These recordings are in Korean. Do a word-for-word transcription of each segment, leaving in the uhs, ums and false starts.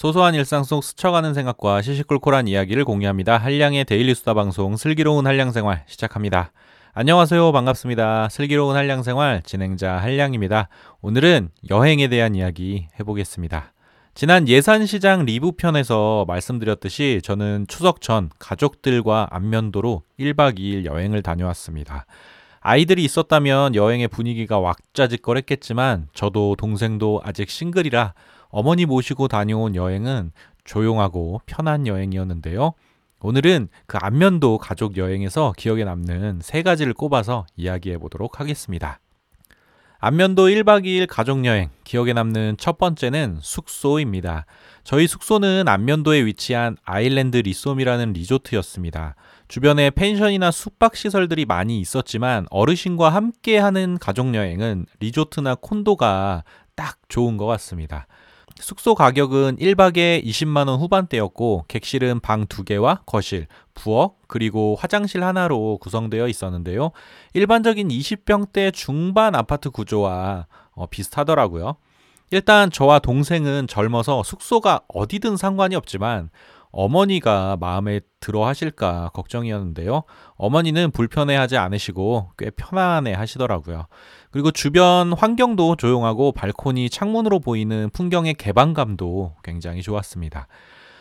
소소한 일상 속 스쳐가는 생각과 시시콜콜한 이야기를 공유합니다. 한량의 데일리 수다 방송 슬기로운 한량생활 시작합니다. 안녕하세요. 반갑습니다. 슬기로운 한량생활 진행자 한량입니다. 오늘은 여행에 대한 이야기 해보겠습니다. 지난 예산시장 리뷰편에서 말씀드렸듯이 저는 추석 전 가족들과 안면도로 일 박 이 일 여행을 다녀왔습니다. 아이들이 있었다면 여행의 분위기가 왁자지껄했겠지만 저도 동생도 아직 싱글이라 어머니 모시고 다녀온 여행은 조용하고 편한 여행이었는데요. 오늘은 그 안면도 가족 여행에서 기억에 남는 세 가지를 꼽아서 이야기해 보도록 하겠습니다. 안면도 일 박 이 일 가족 여행, 기억에 남는 첫 번째는 숙소입니다. 저희 숙소는 안면도에 위치한 아일랜드 리솜이라는 리조트였습니다. 주변에 펜션이나 숙박시설들이 많이 있었지만 어르신과 함께하는 가족 여행은 리조트나 콘도가 딱 좋은 것 같습니다. 숙소 가격은 일 박에 이십만 원 후반대였고 객실은 방 두 개와 거실, 부엌, 그리고 화장실 하나로 구성되어 있었는데요. 일반적인 이십 평대 중반 아파트 구조와 어, 비슷하더라고요. 일단 저와 동생은 젊어서 숙소가 어디든 상관이 없지만 어머니가 마음에 들어 하실까 걱정이었는데요. 어머니는 불편해하지 않으시고 꽤 편안해 하시더라고요. 그리고 주변 환경도 조용하고 발코니 창문으로 보이는 풍경의 개방감도 굉장히 좋았습니다.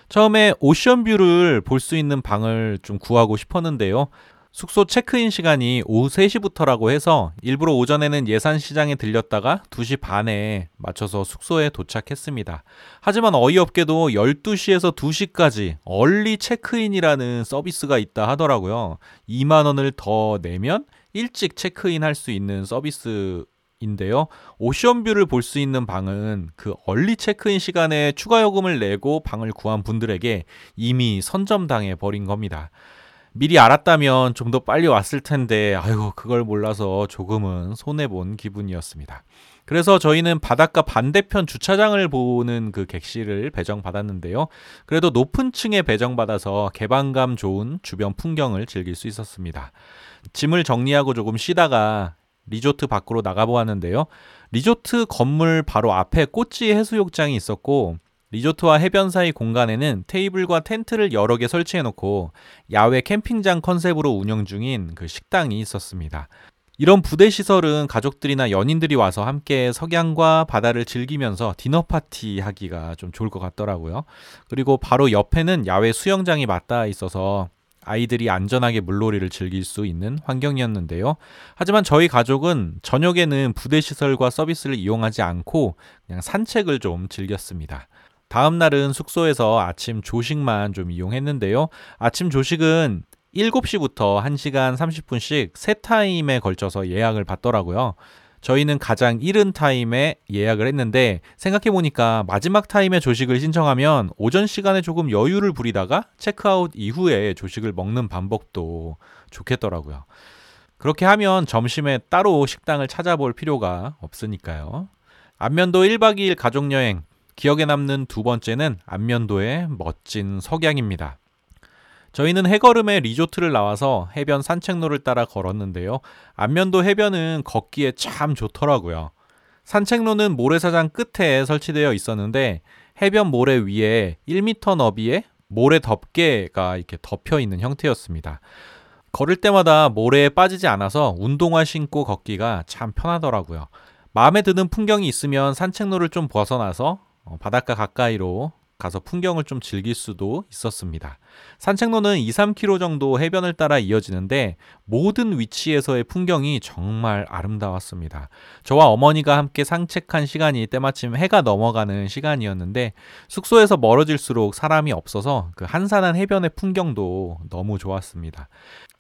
처음에 오션뷰를 볼 수 있는 방을 좀 구하고 싶었는데요. 숙소 체크인 시간이 오후 세 시부터라고 해서 일부러 오전에는 예산시장에 들렸다가 두 시 반에 맞춰서 숙소에 도착했습니다. 하지만 어이없게도 열두 시에서 두 시까지 얼리 체크인이라는 서비스가 있다 하더라고요. 이만 원을 더 내면 일찍 체크인할 수 있는 서비스인데요. 오션뷰를 볼 수 있는 방은 그 얼리 체크인 시간에 추가 요금을 내고 방을 구한 분들에게 이미 선점당해 버린 겁니다. 미리 알았다면 좀 더 빨리 왔을 텐데 아이고 그걸 몰라서 조금은 손해본 기분이었습니다. 그래서 저희는 바닷가 반대편 주차장을 보는 그 객실을 배정받았는데요. 그래도 높은 층에 배정받아서 개방감 좋은 주변 풍경을 즐길 수 있었습니다. 짐을 정리하고 조금 쉬다가 리조트 밖으로 나가보았는데요. 리조트 건물 바로 앞에 꽃지 해수욕장이 있었고 리조트와 해변 사이 공간에는 테이블과 텐트를 여러 개 설치해놓고 야외 캠핑장 컨셉으로 운영 중인 그 식당이 있었습니다. 이런 부대 시설은 가족들이나 연인들이 와서 함께 석양과 바다를 즐기면서 디너 파티 하기가 좀 좋을 것 같더라고요. 그리고 바로 옆에는 야외 수영장이 맞닿아 있어서 아이들이 안전하게 물놀이를 즐길 수 있는 환경이었는데요. 하지만 저희 가족은 저녁에는 부대 시설과 서비스를 이용하지 않고 그냥 산책을 좀 즐겼습니다. 다음 날은 숙소에서 아침 조식만 좀 이용했는데요. 아침 조식은 일곱 시부터 한 시간 삼십 분씩 세 타임에 걸쳐서 예약을 받더라고요. 저희는 가장 이른 타임에 예약을 했는데 생각해보니까 마지막 타임에 조식을 신청하면 오전 시간에 조금 여유를 부리다가 체크아웃 이후에 조식을 먹는 방법도 좋겠더라고요. 그렇게 하면 점심에 따로 식당을 찾아볼 필요가 없으니까요. 안면도 일 박 이 일 가족여행, 기억에 남는 두 번째는 안면도의 멋진 석양입니다. 저희는 해걸음에 리조트를 나와서 해변 산책로를 따라 걸었는데요. 안면도 해변은 걷기에 참 좋더라고요. 산책로는 모래사장 끝에 설치되어 있었는데 해변 모래 위에 일 미터 너비의 모래 덮개가 이렇게 덮여 있는 형태였습니다. 걸을 때마다 모래에 빠지지 않아서 운동화 신고 걷기가 참 편하더라고요. 마음에 드는 풍경이 있으면 산책로를 좀 벗어나서 바닷가 가까이로 가서 풍경을 좀 즐길 수도 있었습니다. 산책로는 이, 삼 킬로미터 정도 해변을 따라 이어지는데 모든 위치에서의 풍경이 정말 아름다웠습니다. 저와 어머니가 함께 산책한 시간이 때마침 해가 넘어가는 시간이었는데 숙소에서 멀어질수록 사람이 없어서 그 한산한 해변의 풍경도 너무 좋았습니다.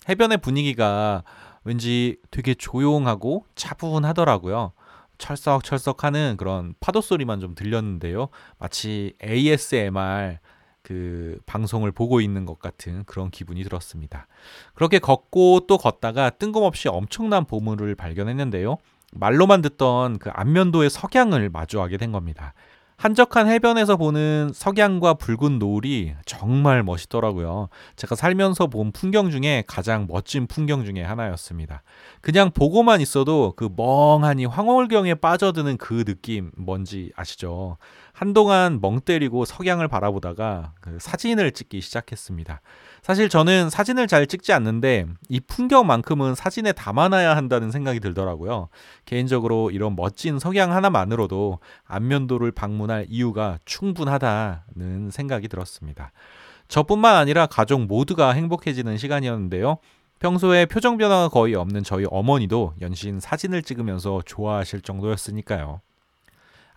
해변의 분위기가 왠지 되게 조용하고 차분하더라고요. 철썩철썩 하는 그런 파도 소리만 좀 들렸는데요. 마치 에이에스엠알 그 방송을 보고 있는 것 같은 그런 기분이 들었습니다. 그렇게 걷고 또 걷다가 뜬금없이 엄청난 보물을 발견했는데요. 말로만 듣던 그 안면도의 석양을 마주하게 된 겁니다. 한적한 해변에서 보는 석양과 붉은 노을이 정말 멋있더라고요. 제가 살면서 본 풍경 중에 가장 멋진 풍경 중에 하나였습니다. 그냥 보고만 있어도 그 멍하니 황홀경에 빠져드는 그 느낌 뭔지 아시죠? 한동안 멍 때리고 석양을 바라보다가 그 사진을 찍기 시작했습니다. 사실 저는 사진을 잘 찍지 않는데 이 풍경만큼은 사진에 담아놔야 한다는 생각이 들더라고요. 개인적으로 이런 멋진 석양 하나만으로도 안면도를 방문할 이유가 충분하다는 생각이 들었습니다. 저뿐만 아니라 가족 모두가 행복해지는 시간이었는데요. 평소에 표정 변화가 거의 없는 저희 어머니도 연신 사진을 찍으면서 좋아하실 정도였으니까요.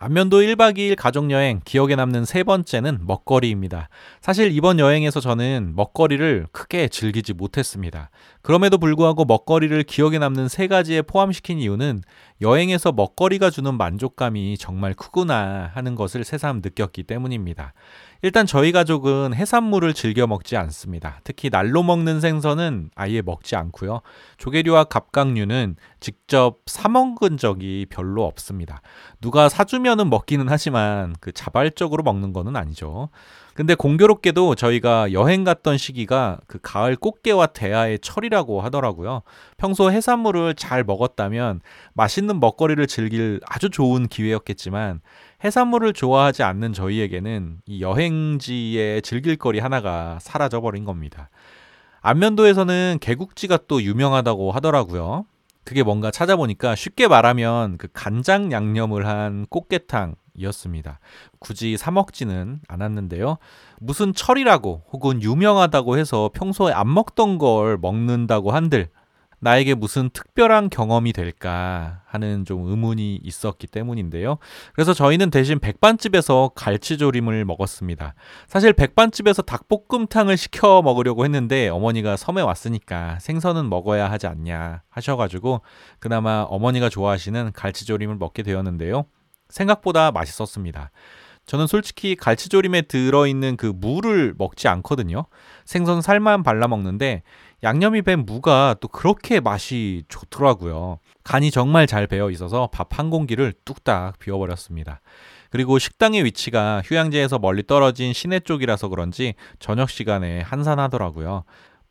안면도 일 박 이 일 가족여행, 기억에 남는 세 번째는 먹거리입니다. 사실 이번 여행에서 저는 먹거리를 크게 즐기지 못했습니다. 그럼에도 불구하고 먹거리를 기억에 남는 세 가지에 포함시킨 이유는 여행에서 먹거리가 주는 만족감이 정말 크구나 하는 것을 새삼 느꼈기 때문입니다. 일단 저희 가족은 해산물을 즐겨 먹지 않습니다. 특히 날로 먹는 생선은 아예 먹지 않고요. 조개류와 갑각류는 직접 사 먹은 적이 별로 없습니다. 누가 사주면은 먹기는 하지만 그 자발적으로 먹는 거는 아니죠. 근데 공교롭게도 저희가 여행 갔던 시기가 그 가을 꽃게와 대하의 철이라고 하더라고요. 평소 해산물을 잘 먹었다면 맛있는 먹거리를 즐길 아주 좋은 기회였겠지만 해산물을 좋아하지 않는 저희에게는 이 여행지의 즐길거리 하나가 사라져버린 겁니다. 안면도에서는 개국지가 또 유명하다고 하더라고요. 그게 뭔가 찾아보니까 쉽게 말하면 그 간장 양념을 한 꽃게탕 이었습니다. 굳이 사 먹지는 않았는데요. 무슨 철이라고 혹은 유명하다고 해서 평소에 안 먹던 걸 먹는다고 한들 나에게 무슨 특별한 경험이 될까 하는 좀 의문이 있었기 때문인데요. 그래서 저희는 대신 백반집에서 갈치조림을 먹었습니다. 사실 백반집에서 닭볶음탕을 시켜 먹으려고 했는데 어머니가 섬에 왔으니까 생선은 먹어야 하지 않냐 하셔가지고 그나마 어머니가 좋아하시는 갈치조림을 먹게 되었는데요. 생각보다 맛있었습니다. 저는 솔직히 갈치조림에 들어있는 그 무를 먹지 않거든요. 생선 살만 발라 먹는데 양념이 밴 무가 또 그렇게 맛이 좋더라고요. 간이 정말 잘 배어 있어서 밥 한 공기를 뚝딱 비워버렸습니다. 그리고 식당의 위치가 휴양지에서 멀리 떨어진 시내 쪽이라서 그런지 저녁 시간에 한산하더라고요.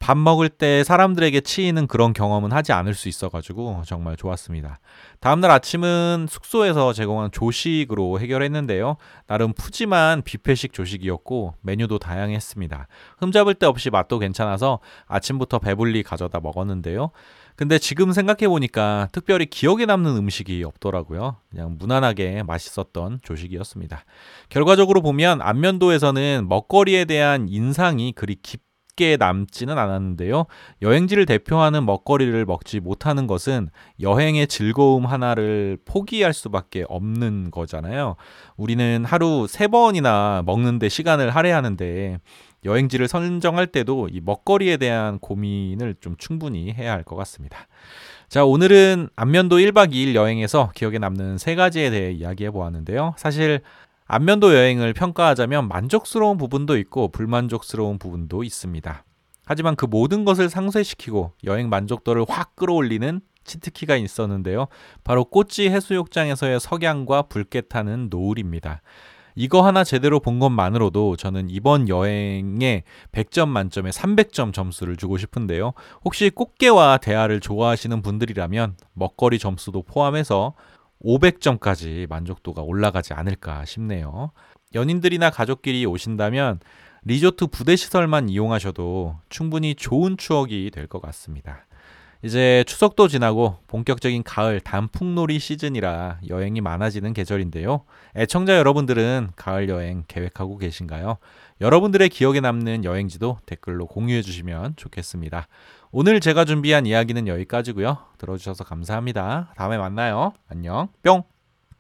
밥 먹을 때 사람들에게 치이는 그런 경험은 하지 않을 수 있어가지고 정말 좋았습니다. 다음날 아침은 숙소에서 제공한 조식으로 해결했는데요. 나름 푸짐한 뷔페식 조식이었고 메뉴도 다양했습니다. 흠잡을 데 없이 맛도 괜찮아서 아침부터 배불리 가져다 먹었는데요. 근데 지금 생각해보니까 특별히 기억에 남는 음식이 없더라고요. 그냥 무난하게 맛있었던 조식이었습니다. 결과적으로 보면 안면도에서는 먹거리에 대한 인상이 그리 깊 남지는 않았는데요. 여행지를 대표하는 먹거리를 먹지 못하는 것은 여행의 즐거움 하나를 포기할 수밖에 없는 거잖아요. 우리는 하루 세 번이나 먹는데 시간을 할애하는데 여행지를 선정할 때도 이 먹거리에 대한 고민을 좀 충분히 해야 할 것 같습니다. 자, 오늘은 안면도 일 박 이 일 여행에서 기억에 남는 세 가지에 대해 이야기해 보았는데요. 사실 안면도 여행을 평가하자면 만족스러운 부분도 있고 불만족스러운 부분도 있습니다. 하지만 그 모든 것을 상쇄시키고 여행 만족도를 확 끌어올리는 치트키가 있었는데요. 바로 꽃지 해수욕장에서의 석양과 붉게 타는 노을입니다. 이거 하나 제대로 본 것만으로도 저는 이번 여행에 백 점 만점에 삼백 점 점수를 주고 싶은데요. 혹시 꽃게와 대하를 좋아하시는 분들이라면 먹거리 점수도 포함해서 오백 점까지 만족도가 올라가지 않을까 싶네요. 연인들이나 가족끼리 오신다면 리조트 부대시설만 이용하셔도 충분히 좋은 추억이 될 것 같습니다. 이제 추석도 지나고 본격적인 가을 단풍놀이 시즌이라 여행이 많아지는 계절인데요. 애청자 여러분들은 가을 여행 계획하고 계신가요? 여러분들의 기억에 남는 여행지도 댓글로 공유해 주시면 좋겠습니다. 오늘 제가 준비한 이야기는 여기까지고요. 들어주셔서 감사합니다. 다음에 만나요. 안녕. 뿅!